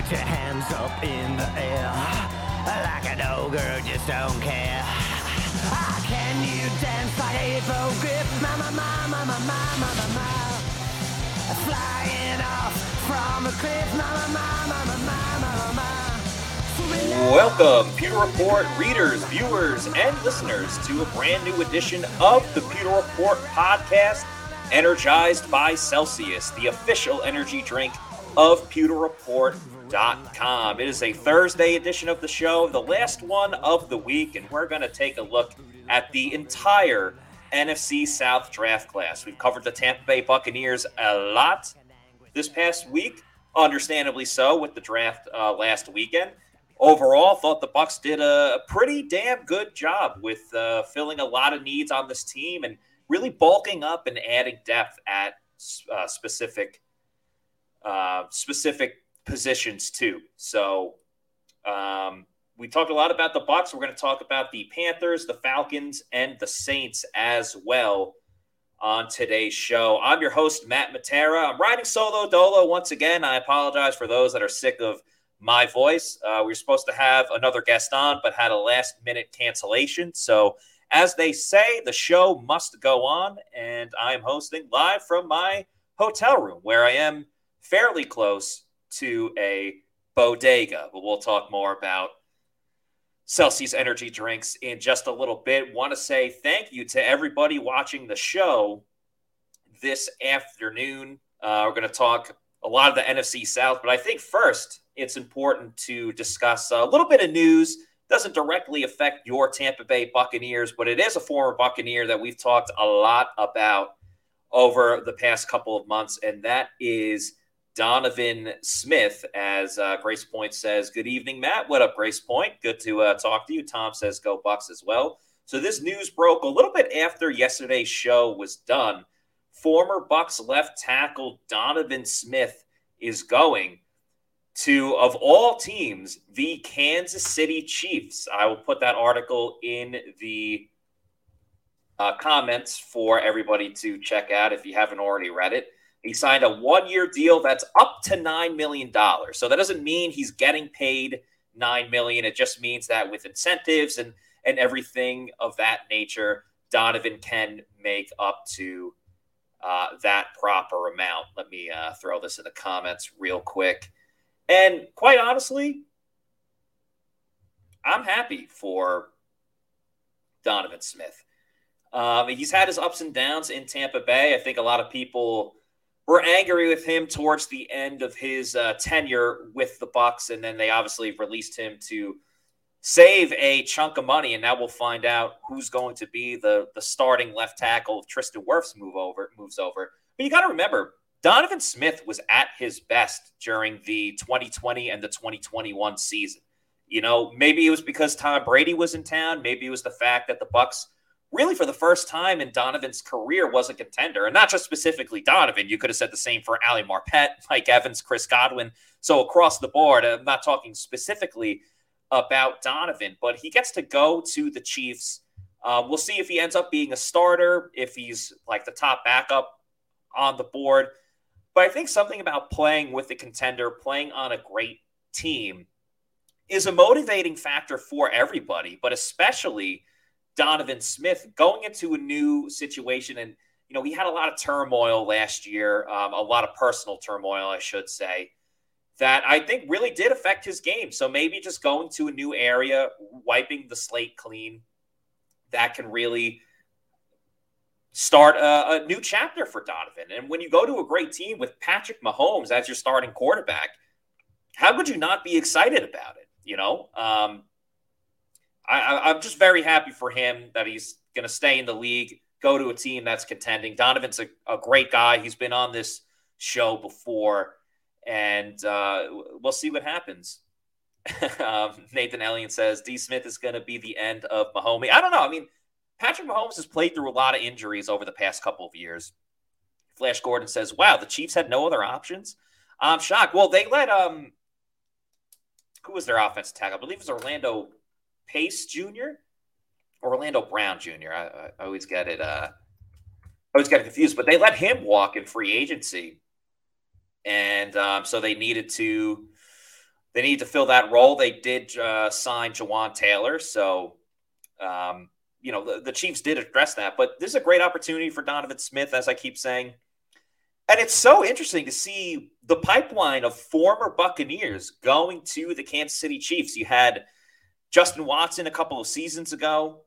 Put your hands up in the air, like an ogre, just don't care. Ah, can you dance like a hippogriff? Mama, mama, mama, mama, mama. Flying off from a cliff. Mama, mama, mama, mama. Welcome, Pewter Report readers, viewers, and listeners to a brand new edition of the Pewter Report podcast, energized by Celsius, the official energy drink of pewterreport.com. It is a Thursday edition of the show, the last one of the week, and we're going to take a look at the entire NFC South draft class. We've covered the Tampa Bay Buccaneers a lot this past week, understandably so, with the draft last weekend. Overall, thought the Bucs did a pretty damn good job with filling a lot of needs on this team and really bulking up and adding depth at specific positions too. So we talked a lot about the Bucs. We're going to talk about the Panthers, the Falcons, and the Saints as well on today's show. I'm your host, Matt Matera. I'm riding solo dolo once again. I apologize for those that are sick of my voice. We were supposed to have another guest on, but had a last minute cancellation. So as they say, the show must go on, and I'm hosting live from my hotel room where I am fairly close to a bodega, but we'll talk more about Celsius energy drinks in just a little bit. Want to say thank you to everybody watching the show this afternoon. We're going to talk a lot of the NFC South, but I think first it's important to discuss a little bit of news. Doesn't directly affect your Tampa Bay Buccaneers, but it is a former Buccaneer that we've talked a lot about over the past couple of months, and that is Donovan Smith. As Grace Point says, good evening, Matt. What up, Grace Point? Good to talk to you. Tom says, go Bucs as well. So this news broke a little bit after yesterday's show was done. Former Bucs left tackle Donovan Smith is going to, of all teams, the Kansas City Chiefs. I will put that article in the comments for everybody to check out if you haven't already read it. He signed a one-year deal that's up to $9 million. So that doesn't mean he's getting paid $9 million. It just means that with incentives and everything of that nature, Donovan can make up to that proper amount. Let me throw this in the comments real quick. And quite honestly, I'm happy for Donovan Smith. He's had his ups and downs in Tampa Bay. I think a lot of people were angry with him towards the end of his tenure with the Bucs, and then they obviously released him to save a chunk of money, and now we'll find out who's going to be the starting left tackle if Tristan Wirfs moves over. But you got to remember, Donovan Smith was at his best during the 2020 and the 2021 season. You know, maybe it was because Tom Brady was in town. Maybe it was the fact that the Bucs really for the first time in Donovan's career was a contender. And not just specifically Donovan. You could have said the same for Ali Marpet, Mike Evans, Chris Godwin. So across the board, I'm not talking specifically about Donovan, but he gets to go to the Chiefs. We'll see if he ends up being a starter, if he's like the top backup on the board. But I think something about playing with a contender, playing on a great team, is a motivating factor for everybody, but especially Donovan Smith going into a new situation. And, you know, he had a lot of turmoil last year, a lot of personal turmoil, I should say, that I think really did affect his game. So maybe just going to a new area, wiping the slate clean, that can really start a new chapter for Donovan. And when you go to a great team with Patrick Mahomes as your starting quarterback, how could you not be excited about it? You know, I'm just very happy for him that he's going to stay in the league, go to a team that's contending. Donovan's a great guy. He's been on this show before, and we'll see what happens. Nathan Elliott says, D. Smith is going to be the end of Mahomes. I don't know. I mean, Patrick Mahomes has played through a lot of injuries over the past couple of years. Flash Gordon says, wow, the Chiefs had no other options? I'm shocked. Well, they let who was their offensive tackle? I believe it was Orlando Pace Jr. or Orlando Brown Jr. I always get it confused, but they let him walk in free agency. And so they needed to They need to fill that role. They did sign Jawan Taylor. So, you know, the Chiefs did address that. But this is a great opportunity for Donovan Smith, as I keep saying. And it's so interesting to see the pipeline of former Buccaneers going to the Kansas City Chiefs. You had Justin Watson a couple of seasons ago.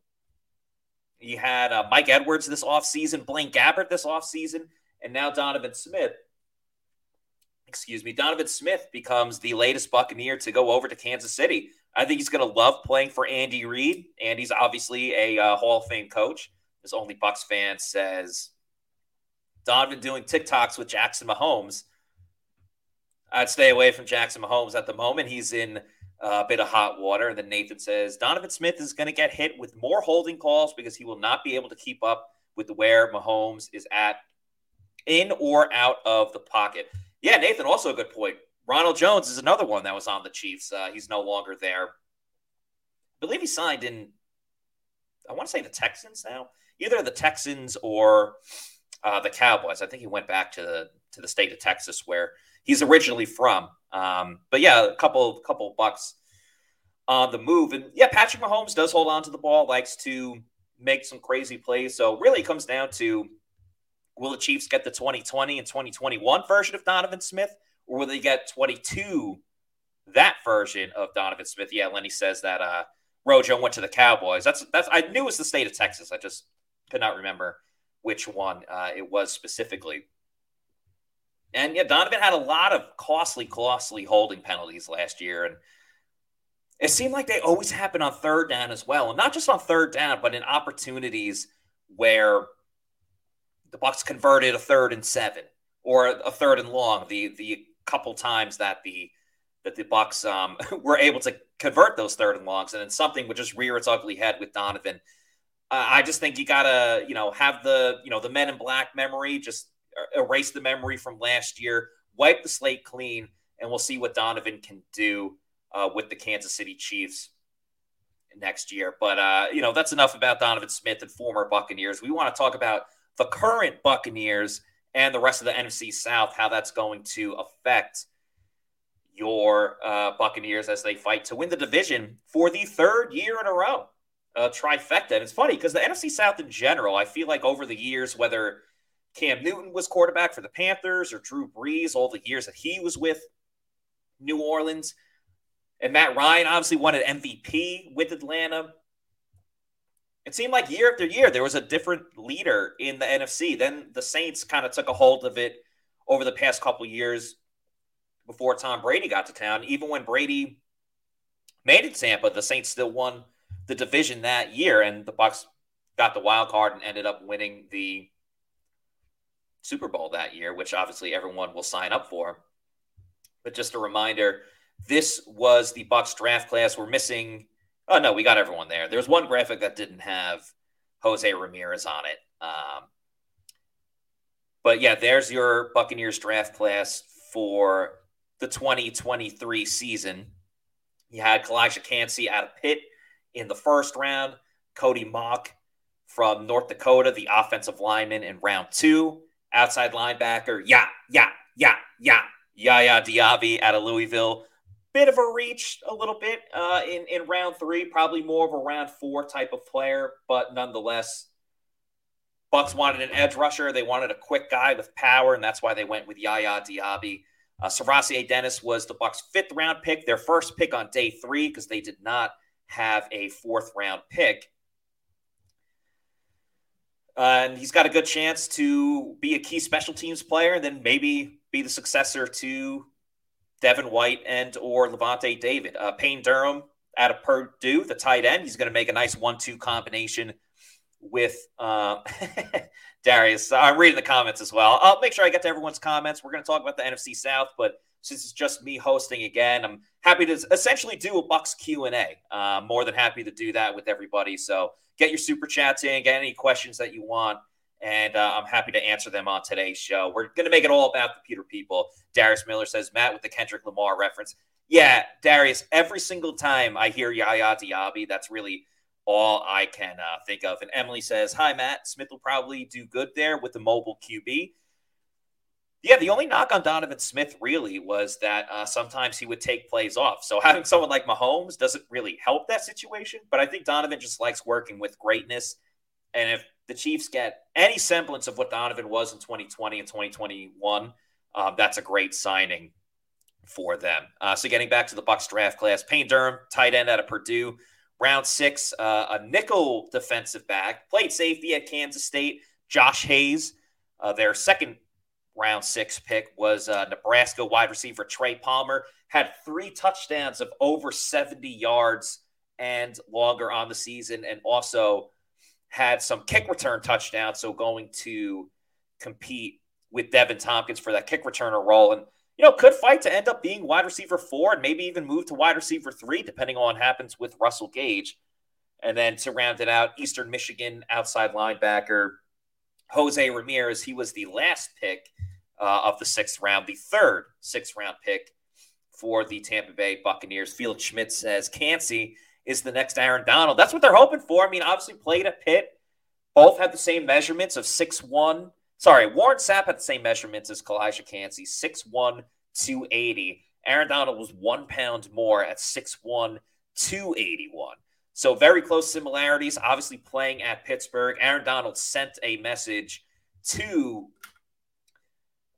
You had Mike Edwards this offseason, Blaine Gabbert this offseason, and now Donovan Smith. Excuse me, Donovan Smith becomes the latest Buccaneer to go over to Kansas City. I think he's going to love playing for Andy Reid, and he's obviously a Hall of Fame coach. This Only Bucs fan says, Donovan doing TikToks with Jackson Mahomes. I'd stay away from Jackson Mahomes at the moment. He's in a bit of hot water. And then Nathan says, Donovan Smith is going to get hit with more holding calls because he will not be able to keep up with where Mahomes is at in or out of the pocket. Yeah, Nathan, also a good point. Ronald Jones is another one that was on the Chiefs. He's no longer there. I believe he signed in, I want to say the Texans now. Either the Texans or... the Cowboys. I think he went back to the state of Texas where he's originally from. But yeah, a couple of bucks on the move. And yeah, Patrick Mahomes does hold on to the ball, likes to make some crazy plays. So really it comes down to, will the Chiefs get the 2020 and 2021 version of Donovan Smith, or will they get 22, that version of Donovan Smith? Yeah, Lenny says that Rojo went to the Cowboys. That's I knew it was the state of Texas. I just could not remember which one it was specifically. And yeah, Donovan had a lot of costly holding penalties last year. And it seemed like they always happen on third down as well. And not just on third down, but in opportunities where the Bucs converted a 3rd and 7 or a 3rd and long, the couple times that the Bucs were able to convert those 3rd and longs. And then something would just rear its ugly head with Donovan. I just think you gotta, have the Men in Black memory, just erase the memory from last year, wipe the slate clean, and we'll see what Donovan can do with the Kansas City Chiefs next year. But that's enough about Donovan Smith and former Buccaneers. We want to talk about the current Buccaneers and the rest of the NFC South, how that's going to affect your Buccaneers as they fight to win the division for the 3rd year in a row. Trifecta. And it's funny because the NFC South in general, I feel like over the years, whether Cam Newton was quarterback for the Panthers or Drew Brees, all the years that he was with New Orleans, and Matt Ryan obviously won an MVP with Atlanta, it seemed like year after year there was a different leader in the NFC. Then the Saints kind of took a hold of it over the past couple years before Tom Brady got to town. Even when Brady made it to Tampa, the Saints still won the division that year, and the Bucs got the wild card and ended up winning the Super Bowl that year, which obviously everyone will sign up for. But just a reminder, this was the Bucs draft class. We're missing – oh, no, we got everyone there. There was one graphic that didn't have Jose Ramirez on it. But, yeah, there's your Buccaneers draft class for the 2023 season. You had Kalijah Kancey out of Pitt in the 1st round, Cody Mauch from North Dakota, the offensive lineman in round 2, outside linebacker, Yaya Diaby out of Louisville. Bit of a reach a little bit in round 3, probably more of a round 4 type of player, but nonetheless, Bucs wanted an edge rusher. They wanted a quick guy with power, and that's why they went with Yaya Diaby. Sirvocea Dennis was the Bucs' 5th round pick, their 1st pick on day 3 because they did not have a 4th round pick. And he's got a good chance to be a key special teams player and then maybe be the successor to Devin White and or Levante David. Payne Durham out of Purdue, the tight end. He's going to make a nice 1-2 combination with Darius. I'm reading the comments as well. I'll make sure I get to everyone's comments. We're going to talk about the NFC South, but since it's just me hosting again, I'm happy to essentially do a Bucs Q&A. More than happy to do that with everybody. So get your super chats in, get any questions that you want, and I'm happy to answer them on today's show. We're going to make it all about the Pewter people. Darius Miller says, Matt, with the Kendrick Lamar reference. Yeah, Darius, every single time I hear Yaya Diaby, that's really all I can think of. And Emily says, hi, Matt. Smith will probably do good there with the mobile QB. Yeah, the only knock on Donovan Smith really was that sometimes he would take plays off. So having someone like Mahomes doesn't really help that situation. But I think Donovan just likes working with greatness. And if the Chiefs get any semblance of what Donovan was in 2020 and 2021, that's a great signing for them. So getting back to the Bucs draft class, Payne Durham, tight end out of Purdue, round 6, a nickel defensive back, played safety at Kansas State, Josh Hayes. Their second round 6 pick was Nebraska wide receiver Trey Palmer, had 3 touchdowns of over 70 yards and longer on the season, and also had some kick return touchdowns, so going to compete with Devin Tompkins for that kick returner role. And, you know, could fight to end up being wide receiver 4 and maybe even move to wide receiver 3, depending on what happens with Russell Gage. And then to round it out, Eastern Michigan outside linebacker Jose Ramirez. He was the last pick of the 6th round, the third 6th round pick for the Tampa Bay Buccaneers. Field Schmidt says Kancey is the next Aaron Donald. That's what they're hoping for. I mean, obviously played at Pitt. Both had the same measurements of 6'1". Sorry, Warren Sapp had the same measurements as Kalijah Kancey, 6'1", 280. Aaron Donald was 1 pound more at 6'1", 281. So very close similarities, obviously playing at Pittsburgh. Aaron Donald sent a message to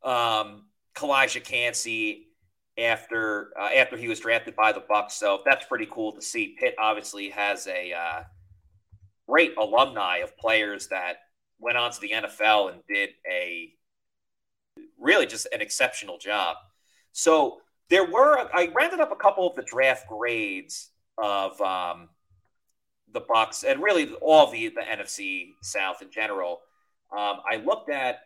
Kalijah Kancey after he was drafted by the Bucs. So that's pretty cool to see. Pitt obviously has a great alumni of players that went on to the NFL and did a really just an exceptional job. So there were, I rounded up a couple of the draft grades of the Bucs and really all the NFC South in general. I looked at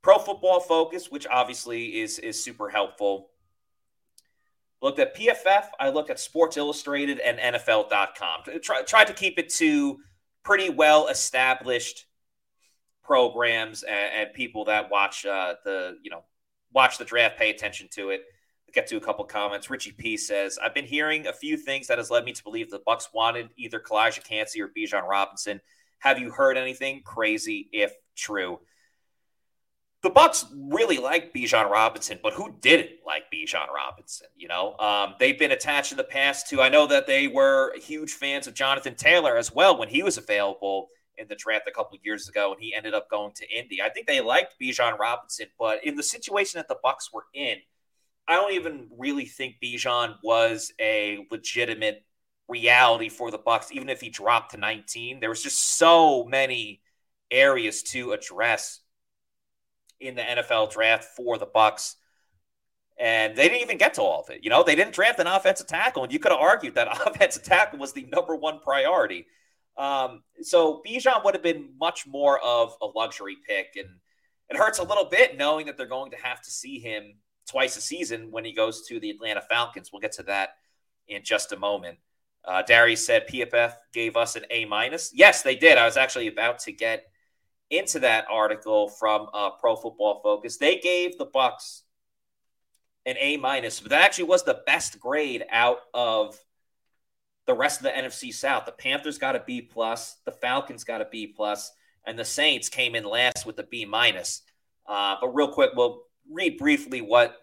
Pro Football Focus, which obviously is super helpful. Looked at PFF. I looked at Sports Illustrated and NFL.com. Tried to keep it to pretty well-established programs and people that watch watch the draft, pay attention to it. I'll get to a couple comments. Richie P says, I've been hearing a few things that has led me to believe the Bucs wanted either Kalijah Kancey or Bijan Robinson. Have you heard anything? Crazy if true. The Bucs really liked Bijan Robinson, but who didn't like Bijan Robinson? You know, they've been attached in the past to, I know that they were huge fans of Jonathan Taylor as well when he was available in the draft a couple of years ago, and he ended up going to Indy. I think they liked Bijan Robinson, but in the situation that the Bucs were in, I don't even really think Bijan was a legitimate reality for the Bucs, even if he dropped to 19. There was just so many areas to address in the NFL draft for the Bucs, and they didn't even get to all of it. You know, they didn't draft an offensive tackle, and you could have argued that offensive tackle was the number one priority. So Bijan would have been much more of a luxury pick, and it hurts a little bit knowing that they're going to have to see him twice a season when he goes to the Atlanta Falcons. We'll get to that in just a moment. Darius said PFF gave us an A-. Yes, they did. I was actually about to get into that article from Pro Football Focus. They gave the Bucs an A-, but that actually was the best grade out of the rest of the NFC South. The Panthers got a B+, the Falcons got a B+, and the Saints came in last with a B-. But real quick, we'll read briefly what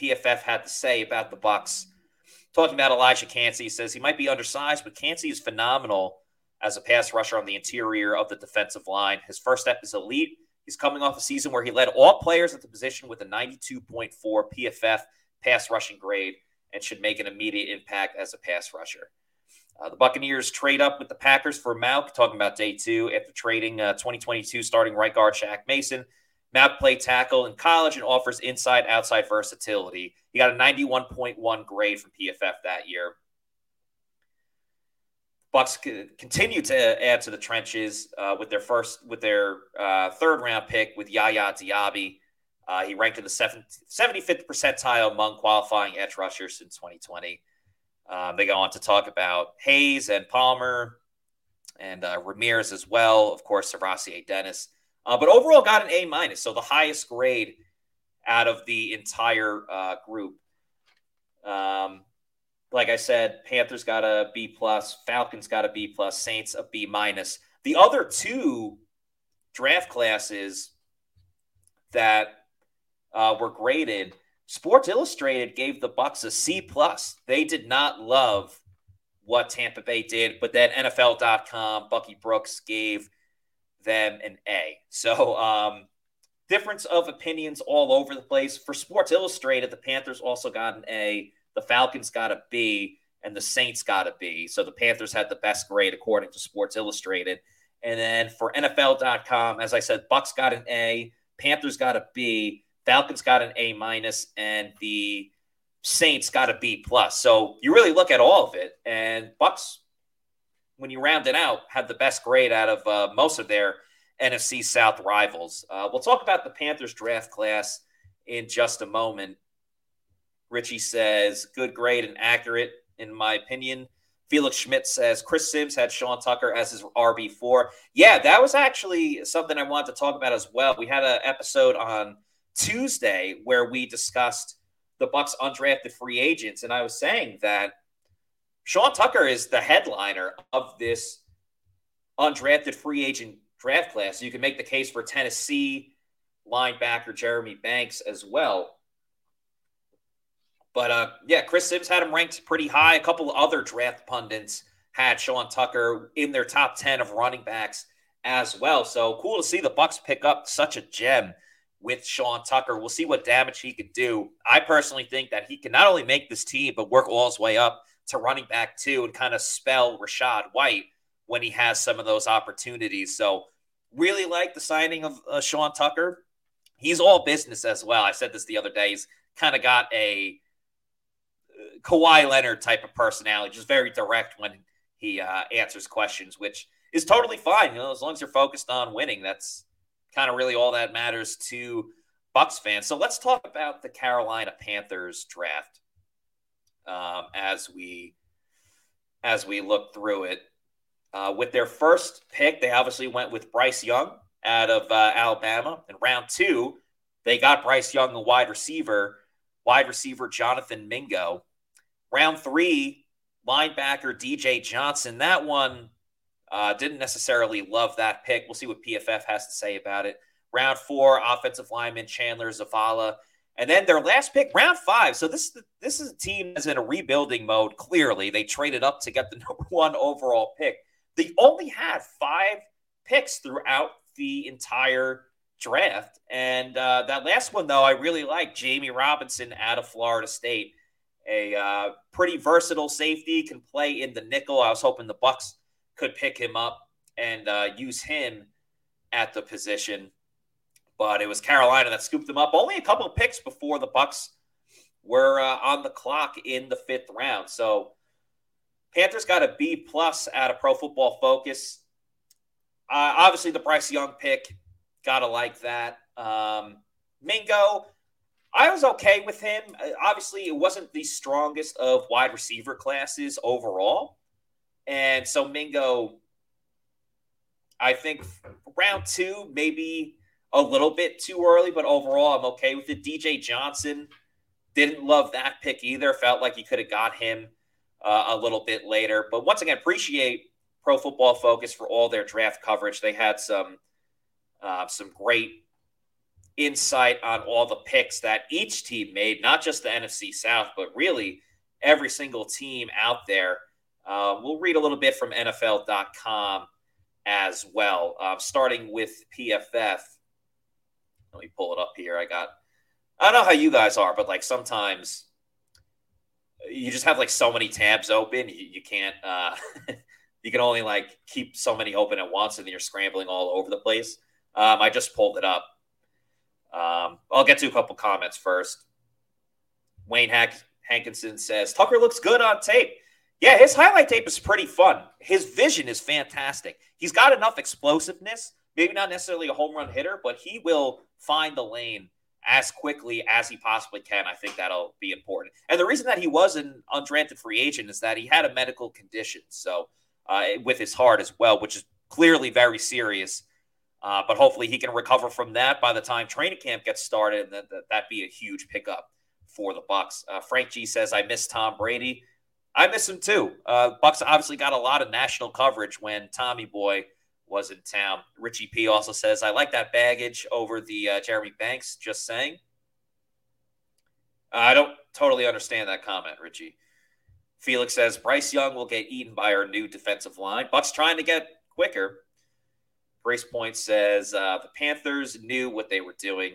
PFF had to say about the Bucs. Talking about Kalijah Kancey, he says he might be undersized, but Kancey is phenomenal as a pass rusher on the interior of the defensive line. His first step is elite. He's coming off a season where he led all players at the position with a 92.4 PFF pass rushing grade and should make an immediate impact as a pass rusher. The Buccaneers trade up with the Packers for Mauch, talking about day 2, after trading 2022 starting right guard Shaq Mason. Mauch played tackle in college and offers inside-outside versatility. He got a 91.1 grade from PFF that year. Bucs continue to add to the trenches with their third-round pick with Yaya Diaby. He ranked in the 75th percentile among qualifying edge rushers in 2020. They go on to talk about Hayes and Palmer and Ramirez as well. Of course, Sirvocea Dennis. But overall got an A-, so the highest grade out of the entire group. Like I said, Panthers got a B+, Falcons got a B+, Saints a B-. The other two draft classes that were graded, Sports Illustrated gave the Bucs a C+. They did not love what Tampa Bay did, but then NFL.com, Bucky Brooks gave them an A. So difference of opinions all over the place. For Sports Illustrated, the Panthers also got an A, the Falcons got a B, and the Saints got a B. So the Panthers had the best grade according to Sports Illustrated. And then for NFL.com, as I said, Bucks got an A, Panthers got a B, Falcons got an A-, and the Saints got a B+. So you really look at all of it, and Bucks, when you round it out, had the best grade out of most of their NFC South rivals. We'll talk about the Panthers draft class in just a moment. Richie says, good grade and accurate, in my opinion. Felix Schmidt says, Chris Sims had Sean Tucker as his RB4. Yeah, that was actually something I wanted to talk about as well. We had an episode on Tuesday where we discussed the Bucs undrafted free agents, and I was saying that Sean Tucker is the headliner of this undrafted free agent draft class. You can make the case for Tennessee linebacker Jeremy Banks as well. But, yeah, Chris Sims had him ranked pretty high. A couple of other draft pundits had Sean Tucker in their top 10 of running backs as well. So cool to see the Bucs pick up such a gem with Sean Tucker. We'll see what damage he can do. I personally think that he can not only make this team, but work all his way up to running back too and kind of spell Rachaad White when he has some of those opportunities. So really like the signing of Sean Tucker. He's all business as well. I said this the other day. He's kind of got a Kawhi Leonard type of personality, just very direct when he answers questions, which is totally fine. You know, as long as you're focused on winning, that's kind of really all that matters to Bucs fans. So let's talk about the Carolina Panthers draft as we look through it. With their first pick, they obviously went with Bryce Young out of Alabama. In round two, they got Bryce Young, the wide receiver Jonathan Mingo. Round three, linebacker DJ Johnson. That one didn't necessarily love that pick. We'll see what PFF has to say about it. Round four, offensive lineman Chandler Zavala. And then their last pick, round five. So this is a team that's in a rebuilding mode, clearly. They traded up to get the #1 overall pick. They only had 5 picks throughout the entire draft. And that last one, though, I really like Jamie Robinson out of Florida State. A pretty versatile safety, can play in the nickel. I was hoping the Bucs could pick him up and use him at the position. But it was Carolina that scooped him up only a couple of picks before the Bucs were on the clock in the 5th round. So Panthers got a B+ out of Pro Football Focus. Obviously, the Bryce Young pick, gotta like that. Mingo, I was okay with him. Obviously, it wasn't the strongest of wide receiver classes overall. And so Mingo, I think round two, maybe a little bit too early, but overall I'm okay with it. DJ Johnson, didn't love that pick either. Felt like you could have got him a little bit later. But once again, appreciate Pro Football Focus for all their draft coverage. They had some great insight on all the picks that each team made, not just the NFC South, but really every single team out there. We'll read a little bit from NFL.com as well, starting with PFF. Let me pull it up here. I don't know how you guys are, but like sometimes you just have like so many tabs open. You can't, you can only like keep so many open at once and then you're scrambling all over the place. I just pulled it up. I'll get to a couple comments first. Wayne Hankinson says, Tucker looks good on tape. Yeah, his highlight tape is pretty fun. His vision is fantastic. He's got enough explosiveness, maybe not necessarily a home run hitter, but he will find the lane as quickly as he possibly can. I think that'll be important. And the reason that he was an undrafted free agent is that he had a medical condition, so with his heart as well, which is clearly very serious. But hopefully he can recover from that by the time training camp gets started, and that'd be a huge pickup for the Bucs. Frank G says, I miss Tom Brady. I miss him too. Bucs obviously got a lot of national coverage when Tommy Boy was in town. Richie P also says, I like that baggage over the Jeremy Banks, just saying. I don't totally understand that comment, Richie. Felix says, Bryce Young will get eaten by our new defensive line. Bucks trying to get quicker. Grace Point says, the Panthers knew what they were doing.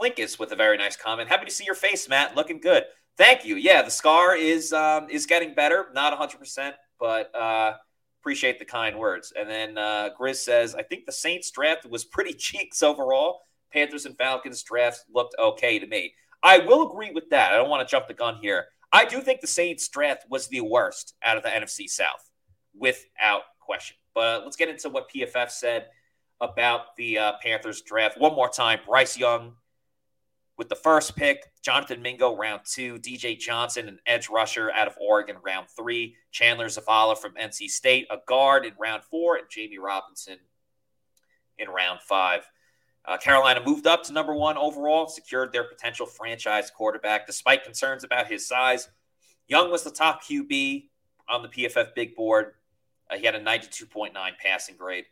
Blinkus with a very nice comment. Happy to see your face, Matt. Looking good. Thank you. Yeah, the scar is getting better. Not 100%, but appreciate the kind words. And then Grizz says, I think the Saints draft was pretty cheeks overall. Panthers and Falcons drafts looked okay to me. I will agree with that. I don't want to jump the gun here. I do think the Saints draft was the worst out of the NFC South, without question. But let's get into what PFF said about the Panthers draft. One more time, Bryce Young with the first pick, Jonathan Mingo, round 2, DJ Johnson, an edge rusher out of Oregon, round 3, Chandler Zavala from NC State, a guard in round 4, and Jamie Robinson in round 5. Carolina moved up to number 1 overall, secured their potential franchise quarterback despite concerns about his size. Young was the top QB on the PFF big board. He had a 92.9 passing grade.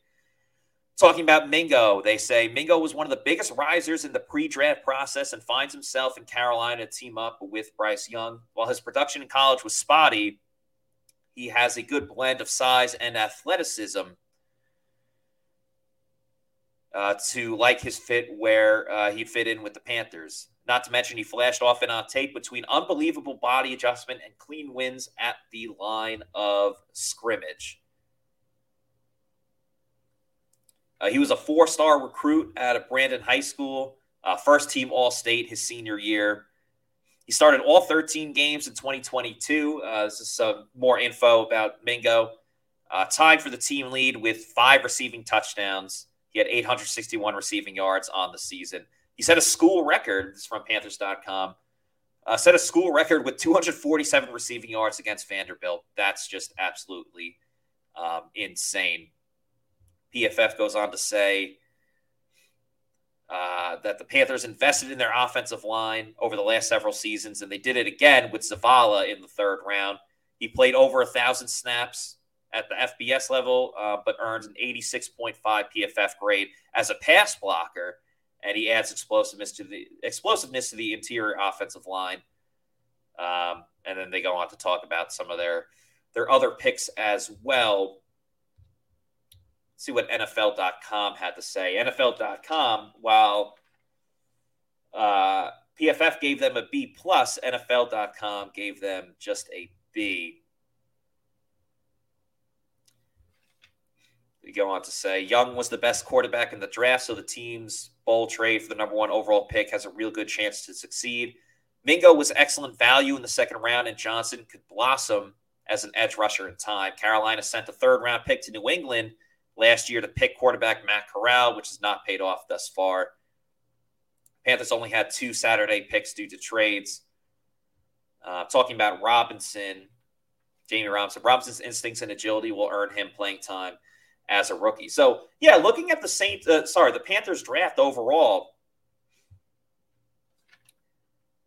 Talking about Mingo, they say Mingo was one of the biggest risers in the pre-draft process and finds himself in Carolina to team up with Bryce Young. While his production in college was spotty, he has a good blend of size and athleticism. To like his fit where he fit in with the Panthers. Not to mention he flashed off and on tape between unbelievable body adjustment and clean wins at the line of scrimmage. He was a 4-star recruit out of Brandon High School, first-team All-State his senior year. He started all 13 games in 2022. This is some more info about Mingo. Tied for the team lead with 5 receiving touchdowns. He had 861 receiving yards on the season. He set a school record. This is from Panthers.com. Set a school record with 247 receiving yards against Vanderbilt. That's just absolutely insane. PFF goes on to say that the Panthers invested in their offensive line over the last several seasons, and they did it again with Zavala in the 3rd round. He played over 1,000 snaps at the FBS level, but earns an 86.5 PFF grade as a pass blocker, and he adds explosiveness to the interior offensive line. And then they go on to talk about some of their other picks as well. Let's see what NFL.com had to say. NFL.com, while PFF gave them a B+, NFL.com gave them just a B. We go on to say, Young was the best quarterback in the draft, so the team's bowl trade for the number 1 overall pick has a real good chance to succeed. Mingo was excellent value in the 2nd round, and Johnson could blossom as an edge rusher in time. Carolina sent a 3rd-round pick to New England last year to pick quarterback Matt Corral, which has not paid off thus far. Panthers only had 2 Saturday picks due to trades. Talking about Robinson, Jamie Robinson. Robinson's instincts and agility will earn him playing time as a rookie. So, yeah, looking at the Panthers draft overall,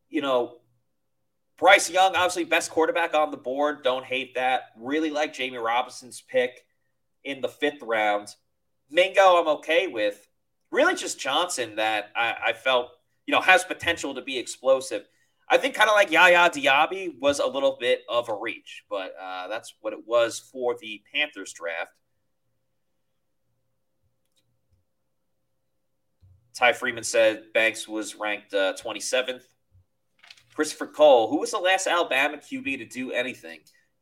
you know, Bryce Young, obviously best quarterback on the board. Don't hate that. Really like Jamie Robinson's pick in the 5th round. Mingo, I'm okay with. Really just Johnson that I felt, you know, has potential to be explosive. I think kind of like Yaya Diaby was a little bit of a reach, but that's what it was for the Panthers draft. Ty Freeman said Banks was ranked 27th. Christopher Cole, who was the last Alabama QB to do anything?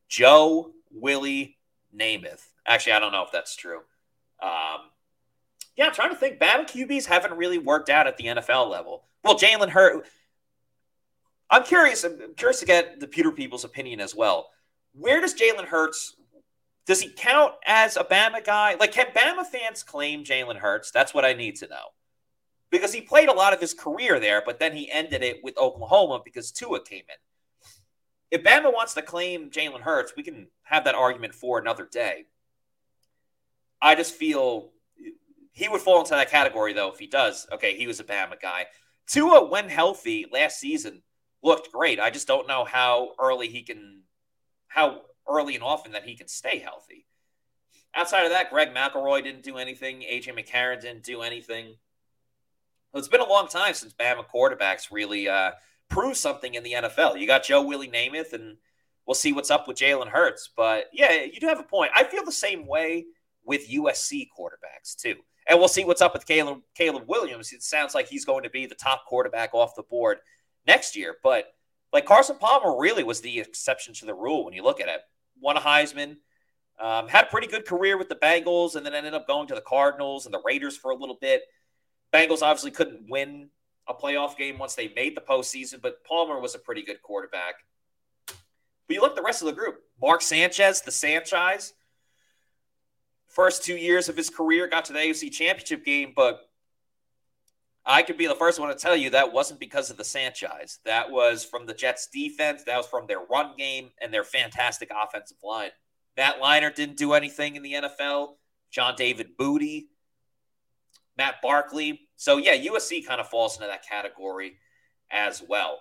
Joe Willie Namath. Actually, I don't know if that's true. Yeah, I'm trying to think. Bama QBs haven't really worked out at the NFL level. Well, Jalen Hurts. I'm curious to get the Pewter people's opinion as well. Where does Jalen Hurts? Does he count as a Bama guy? Like, can Bama fans claim Jalen Hurts? That's what I need to know. Because he played a lot of his career there, but then he ended it with Oklahoma because Tua came in. If Bama wants to claim Jalen Hurts, we can have that argument for another day. I just feel he would fall into that category, though, if he does. Okay, he was a Bama guy. Tua, when healthy last season, looked great. I just don't know how early and often that he can stay healthy. Outside of that, Greg McElroy didn't do anything. A.J. McCarron didn't do anything. It's been a long time since Bama quarterbacks really prove something in the NFL. You got Joe Willie Namath, and we'll see what's up with Jalen Hurts. But, yeah, you do have a point. I feel the same way with USC quarterbacks too. And we'll see what's up with Caleb Williams. It sounds like he's going to be the top quarterback off the board next year. But, like, Carson Palmer really was the exception to the rule when you look at it. Won a Heisman, had a pretty good career with the Bengals, and then ended up going to the Cardinals and the Raiders for a little bit. Bengals obviously couldn't win a playoff game once they made the postseason, but Palmer was a pretty good quarterback. But you look at the rest of the group. Mark Sanchez, the Sanchise, first 2 years of his career, got to the AFC Championship game, but I could be the first one to tell you that wasn't because of the Sanchez. That was from the Jets' defense. That was from their run game and their fantastic offensive line. Matt Leinart didn't do anything in the NFL. John David Booty, Matt Barkley. So, yeah, USC kind of falls into that category as well.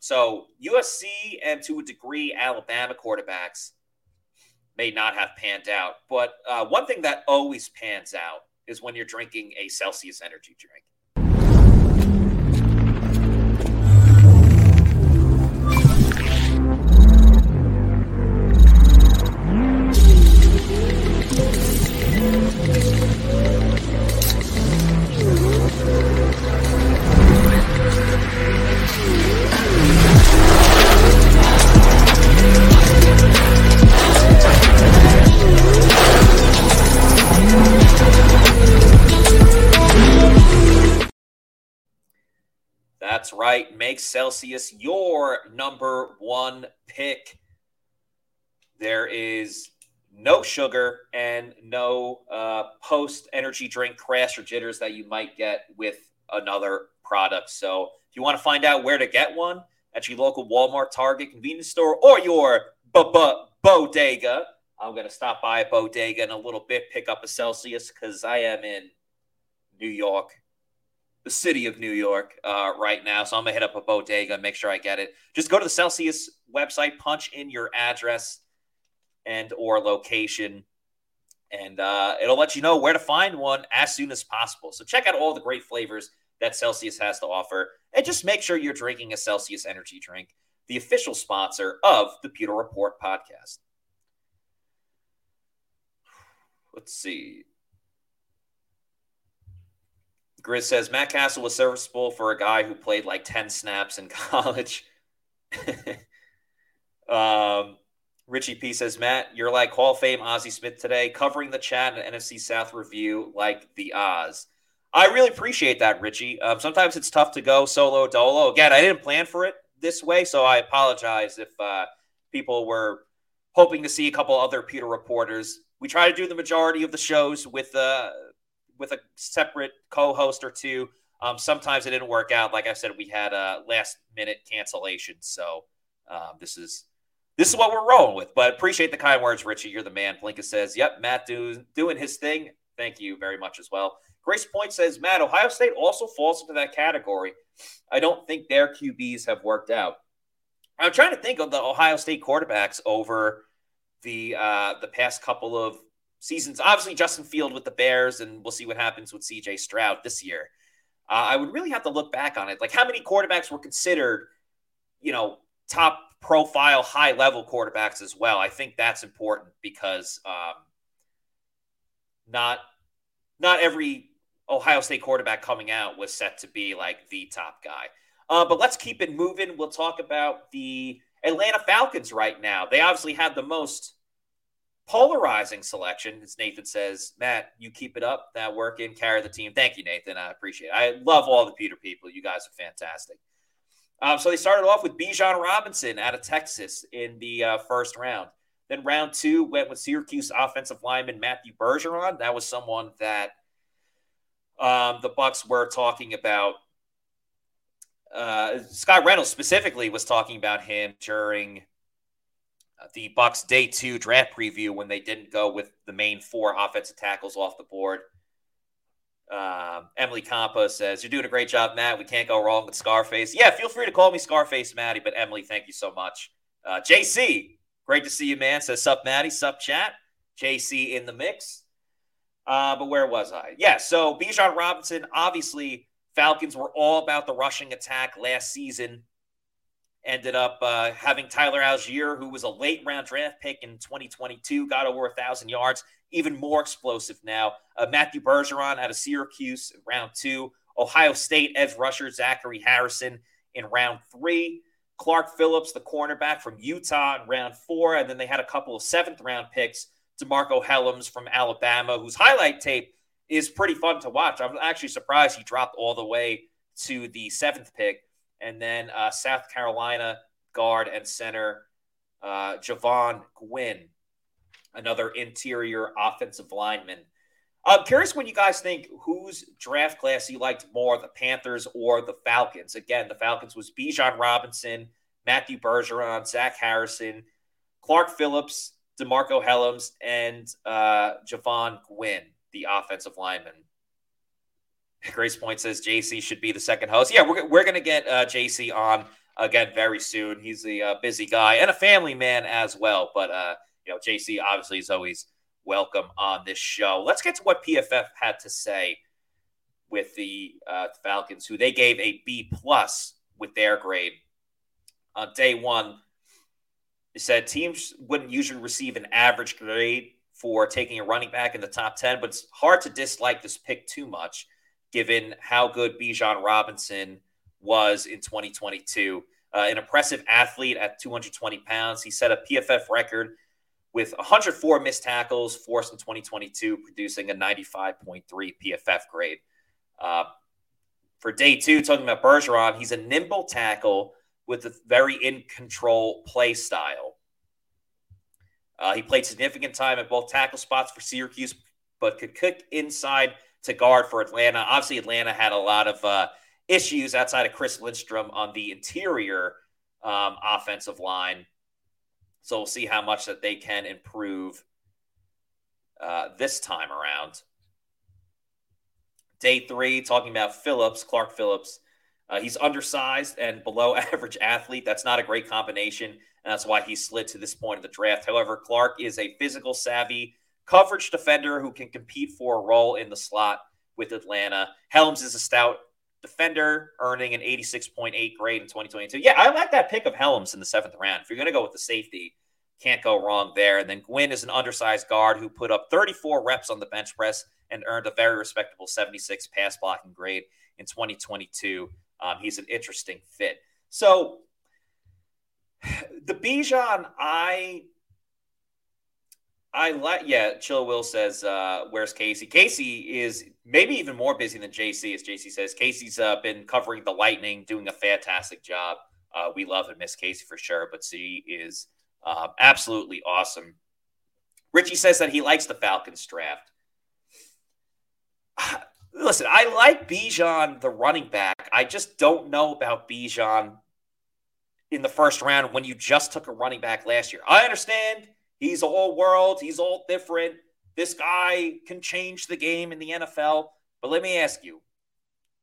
So USC and, to a degree, Alabama quarterbacks may not have panned out. But one thing that always pans out is when you're drinking a Celsius energy drink. That's right. Make Celsius your number one pick. There is no sugar and no post-energy drink crash or jitters that you might get with another product. So if you want to find out where to get one at your local Walmart, Target, convenience store, or your bodega, I'm going to stop by a bodega in a little bit, pick up a Celsius because I am in New York. The city of New York right now. So I'm going to hit up a bodega and make sure I get it. Just go to the Celsius website, punch in your address and or location, and it'll let you know where to find one as soon as possible. So check out all the great flavors that Celsius has to offer, and just make sure you're drinking a Celsius energy drink, the official sponsor of the Pewter Report podcast. Let's see. Grizz says, Matt Castle was serviceable for a guy who played like 10 snaps in college. Richie P says, Matt, you're like Hall of Fame Ozzie Smith today, covering the chat and NFC South review like the Oz. I really appreciate that, Richie. Sometimes it's tough to go solo dolo. Again, I didn't plan for it this way, so I apologize if people were hoping to see a couple other Pewter reporters. We try to do the majority of the shows with a separate co-host or two. Sometimes it didn't work out. Like I said, we had a last minute cancellation. So this is what we're rolling with, but appreciate the kind words, Richie. You're the man. Blinka says, yep, Matt doing his thing. Thank you very much as well. Grace Point says, Matt, Ohio State also falls into that category. I don't think their QBs have worked out. I'm trying to think of the Ohio State quarterbacks over the past couple of seasons. Obviously, Justin Field with the Bears, and we'll see what happens with C.J. Stroud this year. I would really have to look back on it. Like, how many quarterbacks were considered, top-profile, high-level quarterbacks as well? I think that's important because not every Ohio State quarterback coming out was set to be, like, the top guy. But let's keep it moving. We'll talk about the Atlanta Falcons right now. They obviously have the most polarizing selection, as Nathan says. Matt, you keep it up, that work in, carry the team. Thank you, Nathan. I appreciate it. I love all the Pewter people. You guys are fantastic. So they started off with Bijan Robinson out of Texas in the first round. Then round two went with Syracuse offensive lineman Matthew Bergeron. That was someone that the Bucs were talking about. Scott Reynolds specifically was talking about him during the Bucs' day two draft preview when they didn't go with the main four offensive tackles off the board. Emily Campos says, you're doing a great job, Matt. We can't go wrong with Scarface. Yeah, feel free to call me Scarface, Maddie, but Emily, thank you so much. JC, great to see you, man. Says, sup, Maddie, sup, chat. JC in the mix. But where was I? Yeah, so Bijan Robinson, obviously Falcons were all about the rushing attack last season. ended up having Tyler Algier, who was a late-round draft pick in 2022, got over 1,000 yards, even more explosive now. Matthew Bergeron out of Syracuse, round 2. Ohio State edge rusher Zachary Harrison in round 3. Clark Phillips, the cornerback from Utah in round 4. And then they had a couple of seventh-round picks, DeMarco Hellams from Alabama, whose highlight tape is pretty fun to watch. I'm actually surprised he dropped all the way to the seventh pick. And then South Carolina guard and center Javon Gwynn, another interior offensive lineman. I'm curious when you guys think whose draft class you liked more, the Panthers or the Falcons. Again, the Falcons was Bijan Robinson, Matthew Bergeron, Zach Harrison, Clark Phillips, DeMarco Hellams, and Javon Gwynn, the offensive lineman. Grace Point says JC should be the second host. Yeah, we're going to get JC on again very soon. He's a busy guy and a family man as well. But, JC obviously is always welcome on this show. Let's get to what PFF had to say with the Falcons, who they gave a B+ with their grade. On day one, they said teams wouldn't usually receive an average grade for taking a running back in the top 10, but it's hard to dislike this pick too much, given how good Bijan Robinson was in 2022. An impressive athlete at 220 pounds. He set a PFF record with 104 missed tackles forced in 2022, producing a 95.3 PFF grade. For day two, talking about Bergeron, he's a nimble tackle with a very in-control play style. He played significant time at both tackle spots for Syracuse, but could kick inside to guard for Atlanta. Obviously, Atlanta had a lot of issues outside of Chris Lindstrom on the interior offensive line. So we'll see how much that they can improve this time around. Day three, talking about Phillips, Clark Phillips. He's undersized and below average athlete. That's not a great combination, and that's why he slid to this point of the draft. However, Clark is a physical savvy coverage defender who can compete for a role in the slot with Atlanta. Helms is a stout defender, earning an 86.8 grade in 2022. Yeah, I like that pick of Helms in the seventh round. If you're going to go with the safety, can't go wrong there. And then Gwynn is an undersized guard who put up 34 reps on the bench press and earned a very respectable 76 pass blocking grade in 2022. He's an interesting fit. So the Bijan, Chill Will says, where's Casey? Casey is maybe even more busy than JC, as JC says. Casey's been covering the Lightning, doing a fantastic job. We love and miss Casey for sure, but she is absolutely awesome. Richie says that he likes the Falcons draft. Listen, I like Bijan, the running back. I just don't know about Bijan in the first round when you just took a running back last year. I understand he's all world. He's all different. This guy can change the game in the NFL. But let me ask you,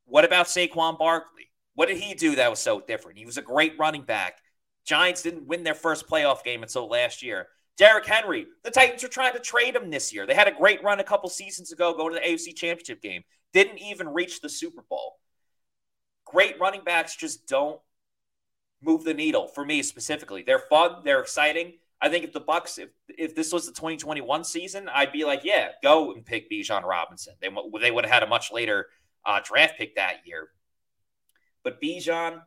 what about Saquon Barkley? What did he do that was so different? He was a great running back. Giants didn't win their first playoff game until last year. Derrick Henry, the Titans are trying to trade him this year. They had a great run a couple seasons ago going to the AFC Championship game. Didn't even reach the Super Bowl. Great running backs just don't move the needle for me specifically. They're fun. They're exciting. I think if the Bucks, if this was the 2021 season, I'd be like, yeah, go and pick Bijan Robinson. They would have had a much later draft pick that year. But Bijan,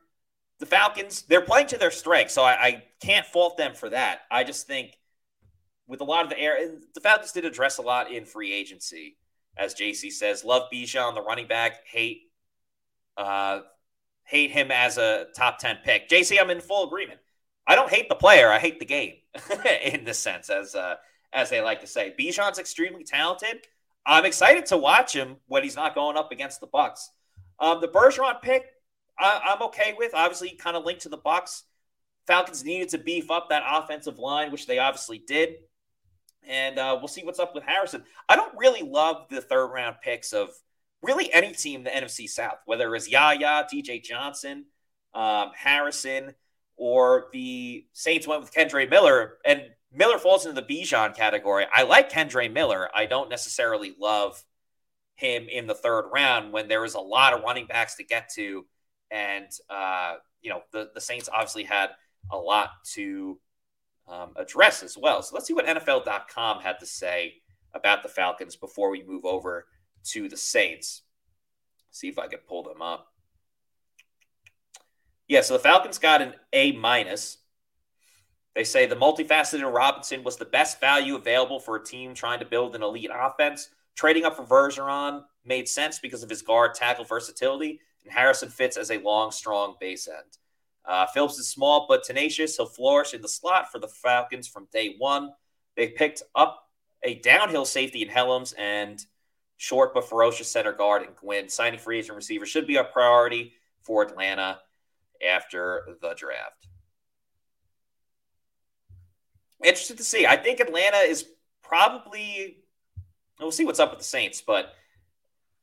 the Falcons, they're playing to their strengths, so I can't fault them for that. I just think with a lot of the air, the Falcons did address a lot in free agency, as JC says. Love Bijan, the running back. Hate him as a top 10 pick. JC, I'm in full agreement. I don't hate the player. I hate the game in this sense, as they like to say. Bijan's extremely talented. I'm excited to watch him when he's not going up against the Bucs. The Bergeron pick, I'm okay with. Obviously, kind of linked to the Bucs. Falcons needed to beef up that offensive line, which they obviously did. And we'll see what's up with Harrison. I don't really love the third-round picks of really any team in the NFC South, whether it's Yaya, DJ Johnson, Harrison, or the Saints went with Kendre Miller, and Miller falls into the Bijan category. I like Kendre Miller. I don't necessarily love him in the third round when there is a lot of running backs to get to, and you know, the Saints obviously had a lot to address as well. So let's see what NFL.com had to say about the Falcons before we move over to the Saints. See if I can pull them up. Yeah, so the Falcons got an A-. They say the multifaceted Robinson was the best value available for a team trying to build an elite offense. Trading up for Bergeron made sense because of his guard tackle versatility, and Harrison fits as a long, strong base end. Phillips is small but tenacious. He'll flourish in the slot for the Falcons from day one. They picked up a downhill safety in Helms and short but ferocious center guard in Gwynn. Signing free agent receiver should be a priority for Atlanta after the draft. Interested to see. I think Atlanta is probably – we'll see what's up with the Saints, but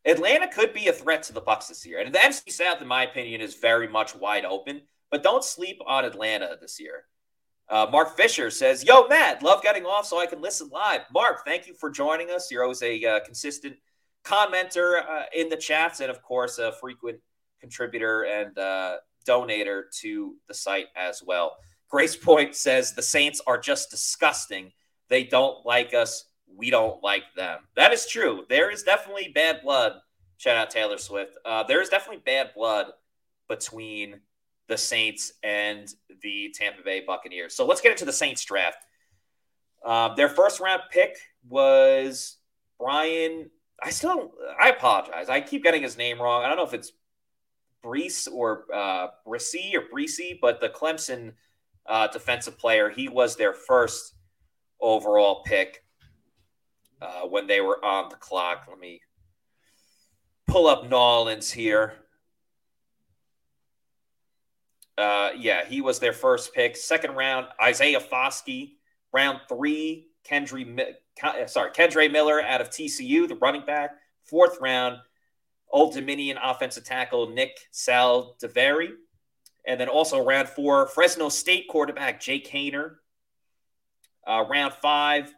Atlanta could be a threat to the Bucs this year. And the NFC South, in my opinion, is very much wide open, but don't sleep on Atlanta this year. Mark Fisher says, yo, Matt, love getting off so I can listen live. Mark, thank you for joining us. You're always a consistent commenter in the chats and, of course, a frequent contributor and donator to the site as well. Grace Point says the Saints are just disgusting. They don't like us. We don't like them. That is true. There is definitely bad blood. Shout out Taylor Swift. There is definitely bad blood between the Saints and the Tampa Bay Buccaneers. So let's get into the Saints draft. Their first round pick was Bryan. I apologize. I keep getting his name wrong. I don't know if it's Bryce or Bresee or Bresee, but the Clemson defensive player. He was their first overall pick when they were on the clock. Let me pull up Nolans here. Yeah, he was their first pick. Second round, Isaiah Foskey. Round three, Kendre Miller out of TCU, the running back. Fourth round, Old Dominion offensive tackle Nick Saldiveri. And then also round four, Fresno State quarterback Jake Haener. Round five,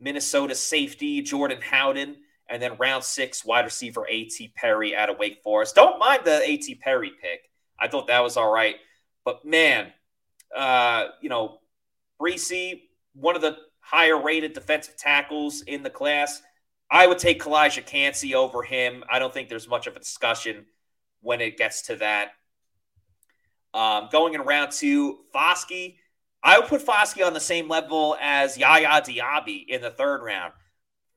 Minnesota safety Jordan Howden. And then round six, wide receiver A.T. Perry out of Wake Forest. Don't mind the A.T. Perry pick. I thought that was all right. But, man, Bresee, one of the higher-rated defensive tackles in the class. I would take Kalijah Kancey over him. I don't think there's much of a discussion when it gets to that. Going in round two, Foskey. I would put Foskey on the same level as Yaya Diaby in the third round.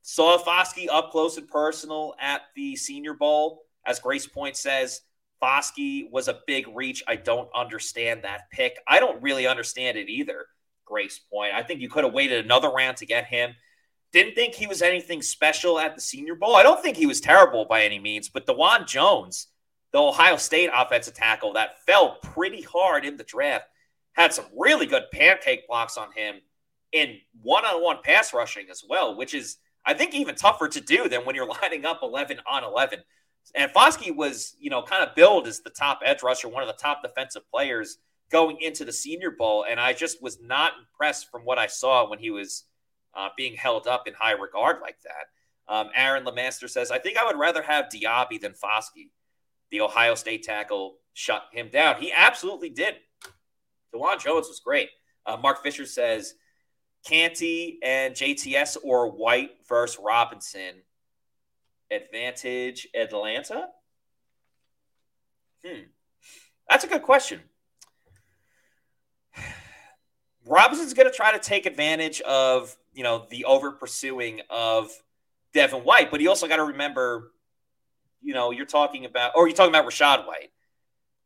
Saw Foskey up close and personal at the Senior Bowl. As Grace Point says, Foskey was a big reach. I don't understand that pick. I don't really understand it either, Grace Point. I think you could have waited another round to get him. Didn't think he was anything special at the Senior Bowl. I don't think he was terrible by any means, but DeJuan Jones, the Ohio State offensive tackle that fell pretty hard in the draft, had some really good pancake blocks on him in one-on-one pass rushing as well, which is, I think, even tougher to do than when you're lining up 11 on 11. And Foskey was, kind of billed as the top edge rusher, one of the top defensive players going into the Senior Bowl. And I just was not impressed from what I saw when he was being held up in high regard like that. Aaron LeMaster says, I think I would rather have Diaby than Foskey. The Ohio State tackle shut him down. He absolutely did. DeJuan Jones was great. Mark Fisher says, Canty and JTS or White versus Robinson. Advantage Atlanta? That's a good question. Robinson's going to try to take advantage of, the over-pursuing of Devin White, but you also got to remember – you're talking about Rachaad White.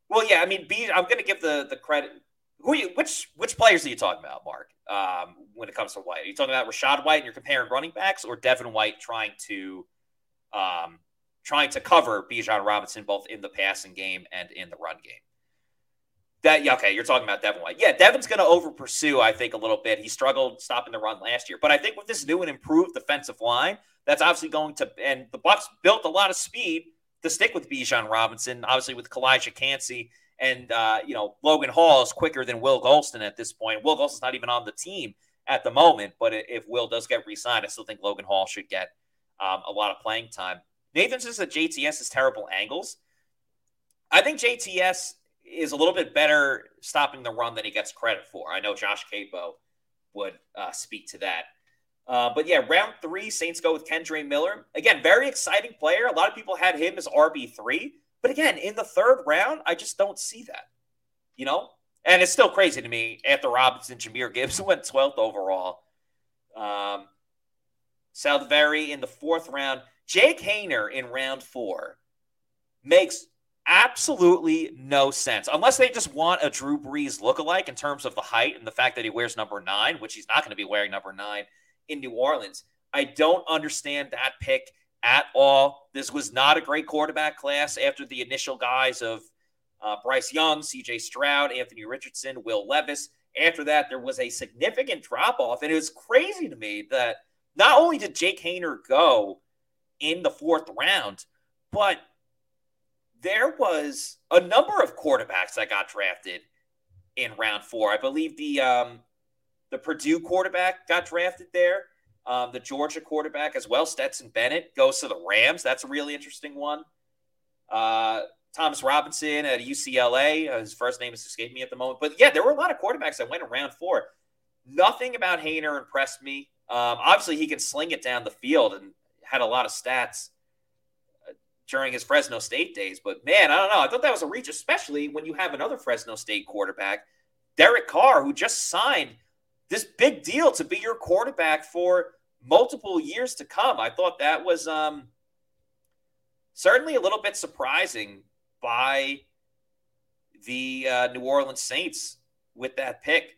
Well, yeah, I mean, I'm going to give the credit. Which players are you talking about, Mark, when it comes to White? Are you talking about Rachaad White and you're comparing running backs, or Devin White trying to cover Bijan Robinson both in the passing game and in the run game? You're talking about Devin White. Yeah, Devin's going to over-pursue, I think, a little bit. He struggled stopping the run last year. But I think with this new and improved defensive line, that's obviously going to – and the Bucs built a lot of speed to stick with Bijan Robinson, obviously with Kalijah Kancey. And, Logan Hall is quicker than Will Golston at this point. Will Golston's not even on the team at the moment. But if Will does get re-signed, I still think Logan Hall should get a lot of playing time. Nathan says that JTS is terrible angles. I think JTS – is a little bit better stopping the run than he gets credit for. I know Josh Capo would speak to that. But yeah, round three, Saints go with Kendre Miller. Again, very exciting player. A lot of people had him as RB3. But again, in the third round, I just don't see that, you know? And it's still crazy to me. After Robinson, Jahmyr Gibbs went 12th overall. Salveri in the fourth round. Jake Haener in round four makes absolutely no sense. Unless they just want a Drew Brees lookalike in terms of the height and the fact that he wears number 9, which he's not going to be wearing number 9 in New Orleans. I don't understand that pick at all. This was not a great quarterback class after the initial guys of Bryce Young, C.J. Stroud, Anthony Richardson, Will Levis. After that, there was a significant drop-off, and it was crazy to me that not only did Jake Haener go in the fourth round, but there was a number of quarterbacks that got drafted in round four. I believe the Purdue quarterback got drafted there. The Georgia quarterback as well, Stetson Bennett, goes to the Rams. That's a really interesting one. Thomas Robinson at UCLA. His first name has escaped me at the moment. But, yeah, there were a lot of quarterbacks that went in round four. Nothing about Haener impressed me. Obviously, he can sling it down the field and had a lot of stats during his Fresno State days. But, man, I don't know. I thought that was a reach, especially when you have another Fresno State quarterback, Derek Carr, who just signed this big deal to be your quarterback for multiple years to come. I thought that was certainly a little bit surprising by the New Orleans Saints with that pick.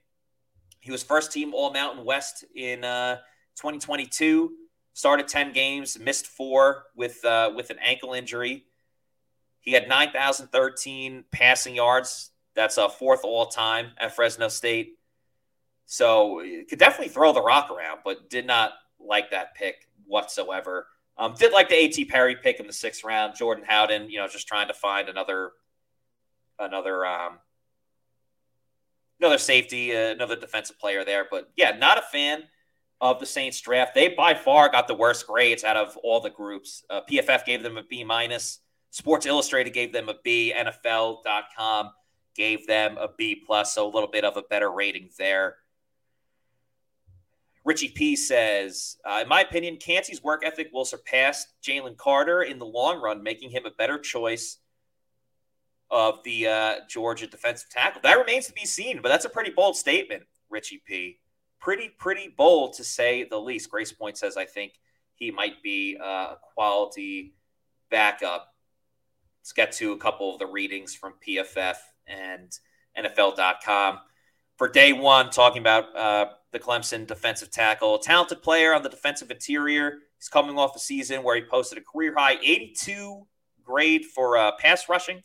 He was first team All-Mountain West in 2022, started 10 games, missed 4 with an ankle injury. He had 9,013 passing yards. That's a fourth all-time at Fresno State. So could definitely throw the rock around, but did not like that pick whatsoever. Did like the A.T. Perry pick in the sixth round. Jordan Howden, you know, just trying to find another safety, another defensive player there. But, yeah, not a fan of the Saints draft. They by far got the worst grades out of all the groups. PFF gave them a B-. Sports Illustrated gave them a B. NFL.com gave them a B+, so a little bit of a better rating there. Richie P says, in my opinion, Kancey's work ethic will surpass Jalen Carter in the long run, making him a better choice of the Georgia defensive tackle. That remains to be seen, but that's a pretty bold statement, Richie P. Pretty bold, to say the least. Grace Point says, I think he might be a quality backup. Let's get to a couple of the readings from PFF and NFL.com. For day one, talking about the Clemson defensive tackle. Talented player on the defensive interior. He's coming off a season where he posted a career-high 82 grade for pass rushing.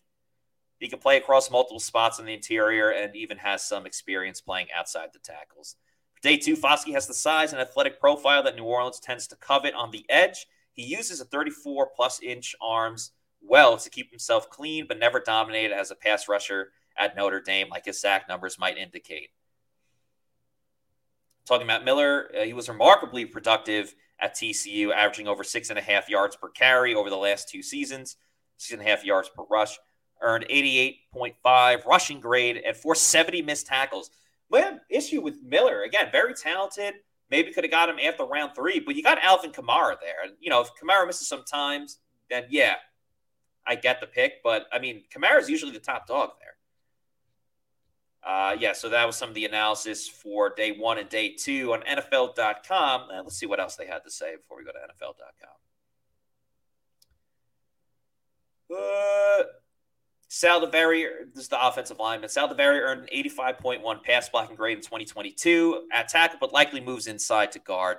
He can play across multiple spots in the interior and even has some experience playing outside the tackles. For day two, Foskey has the size and athletic profile that New Orleans tends to covet on the edge. He uses a 34-plus-inch arms well to keep himself clean, but never dominated as a pass rusher at Notre Dame, like his sack numbers might indicate. Talking about Miller, he was remarkably productive at TCU, averaging over 6.5 yards per carry over the last 2 seasons, 6.5 yards per rush, earned 88.5 rushing grade, and 470 missed tackles. We have an issue with Miller. Again, very talented. Maybe could have got him after round 3, but you got Alvin Kamara there. You know, if Kamara misses some times, then yeah, I get the pick. But, I mean, Kamara's usually the top dog there. So that was some of the analysis for day one and day two on NFL.com. And let's see what else they had to say before we go to NFL.com. Saldivari, this is the offensive lineman. Saldivari earned an 85.1 pass blocking grade in 2022 at tackle, but likely moves inside to guard.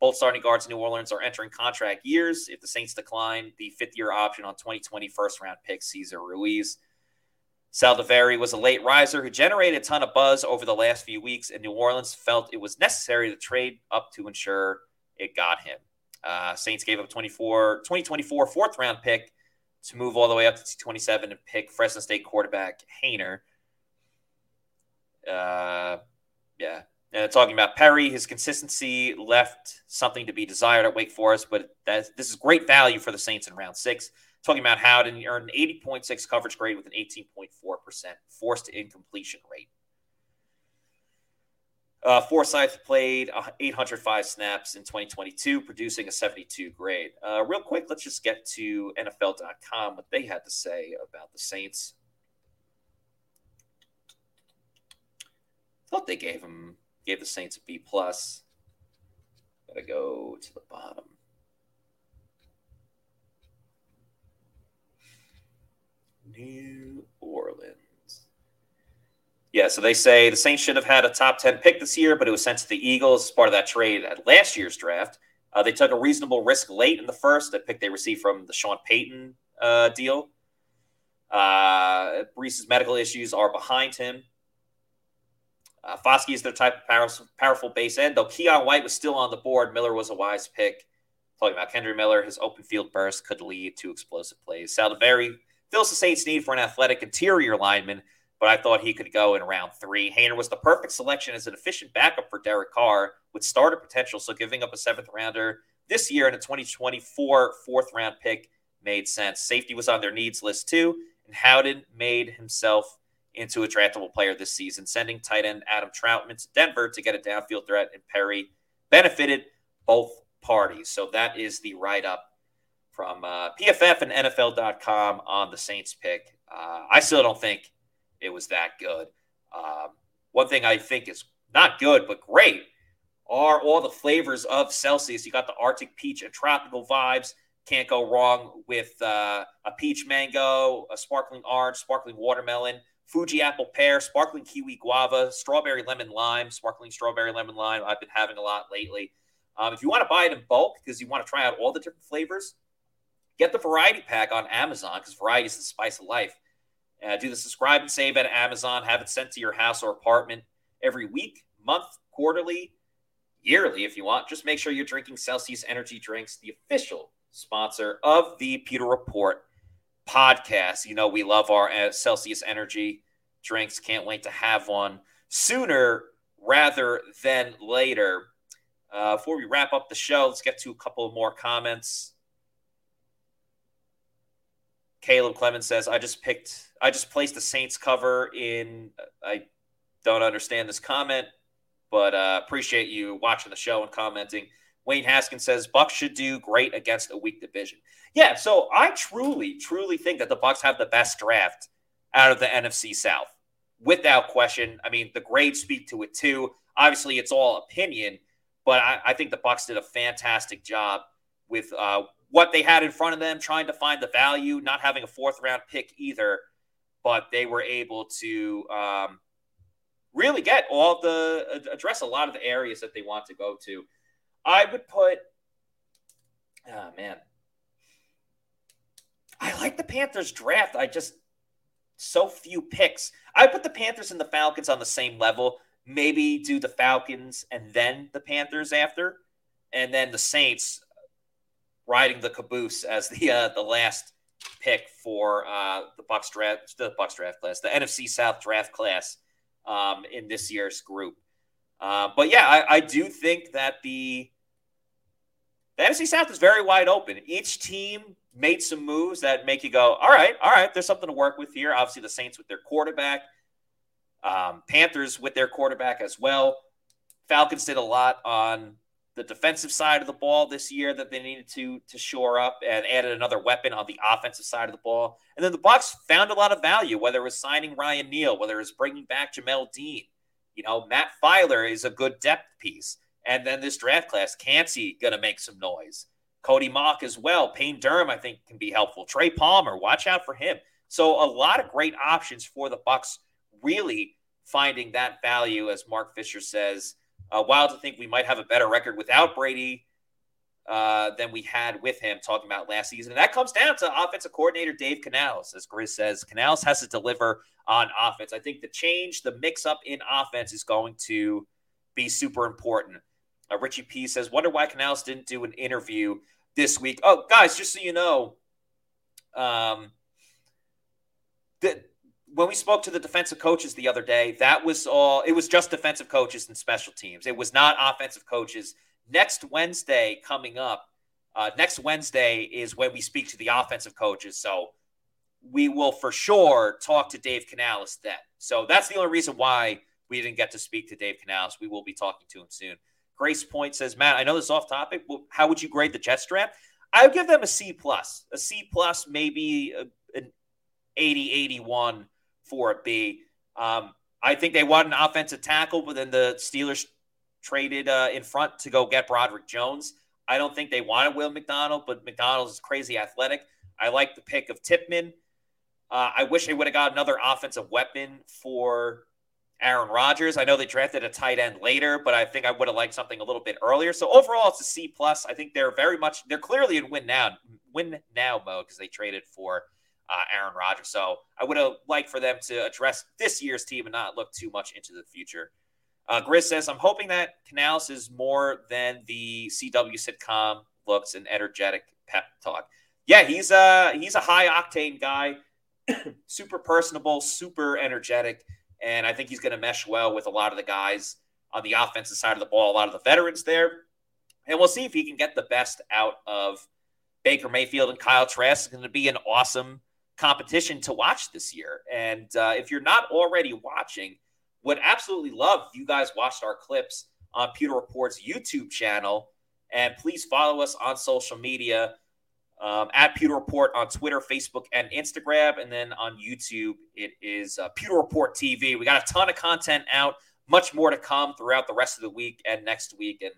Both starting guards in New Orleans are entering contract years. If the Saints decline the fifth-year option on 2020 first-round pick Cesar Ruiz. Saldivari was a late riser who generated a ton of buzz over the last few weeks, and New Orleans felt it was necessary to trade up to ensure it got him. Saints gave up 2024 fourth-round pick to move all the way up to 227 and pick Fresno State quarterback Haener. Talking about Perry, his consistency left something to be desired at Wake Forest, but this is great value for the Saints in round 6. talking about Howden, he earned an 80.6 coverage grade with an 18.4% forced incompletion rate. Forsythe played 805 snaps in 2022, producing a 72 grade. Real quick, let's just get to NFL.com, what they had to say about the Saints. Thought they gave the Saints a B+. Gotta go to the bottom. New Orleans. Yeah, so they say the Saints should have had a top 10 pick this year, but it was sent to the Eagles as part of that trade at last year's draft. They took a reasonable risk late in the first, that pick they received from the Sean Payton deal. Breese's medical issues are behind him. Foskey is their type of powerful base end, though Keon White was still on the board. Miller was a wise pick. Talking about Kendre Miller, his open field burst could lead to explosive plays. Saldivari fills the Saints' need for an athletic interior lineman, but I thought he could go in round 3. Haener was the perfect selection as an efficient backup for Derek Carr with starter potential, so giving up a 7th rounder this year and a 2024 4th-round pick made sense. Safety was on their needs list too, and Howden made himself into a draftable player this season, sending tight end Adam Trautman to Denver to get a downfield threat, and Perry benefited both parties. So that is the write-up from PFF and NFL.com on the Saints pick. I still don't think it was that good. One thing I think is not good, but great, are all the flavors of Celsius. You got the Arctic peach and tropical vibes. Can't go wrong with a peach mango, a sparkling orange, sparkling watermelon, Fuji apple pear, sparkling kiwi guava, strawberry lemon lime, sparkling strawberry lemon lime. I've been having a lot lately. If you want to buy it in bulk because you want to try out all the different flavors, get the variety pack on Amazon because variety is the spice of life. Do the subscribe and save at Amazon. Have it sent to your house or apartment every week, month, quarterly, yearly if you want. Just make sure you're drinking Celsius Energy Drinks, the official sponsor of the Pewter Report podcast. You know, we love our Celsius Energy Drinks. Can't wait to have one sooner rather than later. Before we wrap up the show, let's get to a couple more comments. Caleb Clemens says, I just placed the Saints cover in. I don't understand this comment, but appreciate you watching the show and commenting. Wayne Haskins says, Bucs should do great against a weak division. Yeah, so I truly think that the Bucs have the best draft out of the NFC South, without question. I mean, the grades speak to it too. Obviously, it's all opinion, but I think the Bucs did a fantastic job with what they had in front of them, trying to find the value, not having a 4th-round pick either, but they were able to really get all the address a lot of the areas that they want to go to. I would put – oh, man. I like the Panthers draft. I just – so few picks. I put the Panthers and the Falcons on the same level. Maybe do the Falcons and then the Panthers after, and then the Saints – riding the caboose as the last pick for the Bucs draft class, the NFC South draft class in this year's group. But yeah, I do think that the NFC South is very wide open. Each team made some moves that make you go, all right, there's something to work with here. Obviously, the Saints with their quarterback, Panthers with their quarterback as well. Falcons did a lot on the defensive side of the ball this year that they needed to shore up, and added another weapon on the offensive side of the ball. And then the Bucs found a lot of value, whether it was signing Ryan Neal, whether it was bringing back Jamel Dean. You know, Matt Filer is a good depth piece. And then this draft class, Kancey going to make some noise. Cody Mauch as well. Payne Durham, I think, can be helpful. Trey Palmer, watch out for him. So a lot of great options for the Bucs really finding that value, as Mark Fisher says. Wild to think we might have a better record without Brady than we had with him, talking about last season. And that comes down to offensive coordinator Dave Canales. As Grizz says, Canales has to deliver on offense. I think the change, the mix-up in offense is going to be super important. Richie P says, wonder why Canales didn't do an interview this week. Oh, guys, just so you know, when we spoke to the defensive coaches the other day, that was all. It was just defensive coaches and special teams. It was not offensive coaches. Next Wednesday coming up, Next Wednesday is when we speak to the offensive coaches. So we will for sure talk to Dave Canales then. So that's the only reason why we didn't get to speak to Dave Canales. We will be talking to him soon. Grace Point says, Matt, I know this is off topic, but how would you grade the Jets draft? I would give them a C plus, maybe an 80, 81 for a B. I think they want an offensive tackle, but then the Steelers traded in front to go get Broderick Jones. I don't think they wanted Will McDonald, but McDonald is crazy athletic. I like the pick of Tippmann. I wish they would have got another offensive weapon for Aaron Rodgers. I know they drafted a tight end later, but I think I would have liked something a little bit earlier. So overall, it's a C+. I think they're clearly in win now mode because they traded for Aaron Rodgers. So I would have liked for them to address this year's team and not look too much into the future. Grizz says, I'm hoping that Canales is more than the CW sitcom looks, an energetic pep talk. Yeah, he's a high-octane guy, super personable, super energetic, and I think he's going to mesh well with a lot of the guys on the offensive side of the ball, a lot of the veterans there. And we'll see if he can get the best out of Baker Mayfield and Kyle Trask. It's going to be an awesome competition to watch this year. And if you're not already watching, would absolutely love if you guys watched our clips on Pewter Report's YouTube channel. And please follow us on social media at Pewter Report on Twitter, Facebook, and Instagram. And then on YouTube, it is Pewter Report TV. We got a ton of content out, much more to come throughout the rest of the week and next week. And,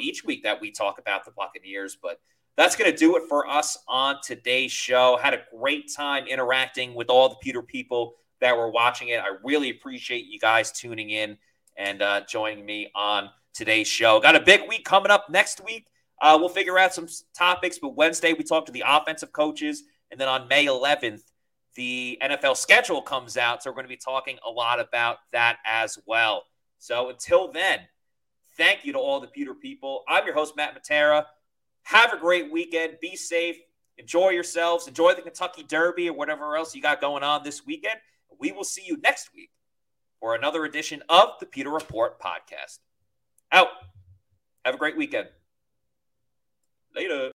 each week that we talk about the Buccaneers. But that's going to do it for us on today's show. Had a great time interacting with all the Pewter people that were watching it. I really appreciate you guys tuning in and joining me on today's show. Got a big week coming up next week. We'll figure out some topics, but Wednesday we talk to the offensive coaches, and then on May 11th, the NFL schedule comes out, so we're going to be talking a lot about that as well. So until then, thank you to all the Pewter people. I'm your host, Matt Matera. Have a great weekend. Be safe. Enjoy yourselves. Enjoy the Kentucky Derby or whatever else you got going on this weekend. We will see you next week for another edition of the Pewter Report podcast. Out. Have a great weekend. Later.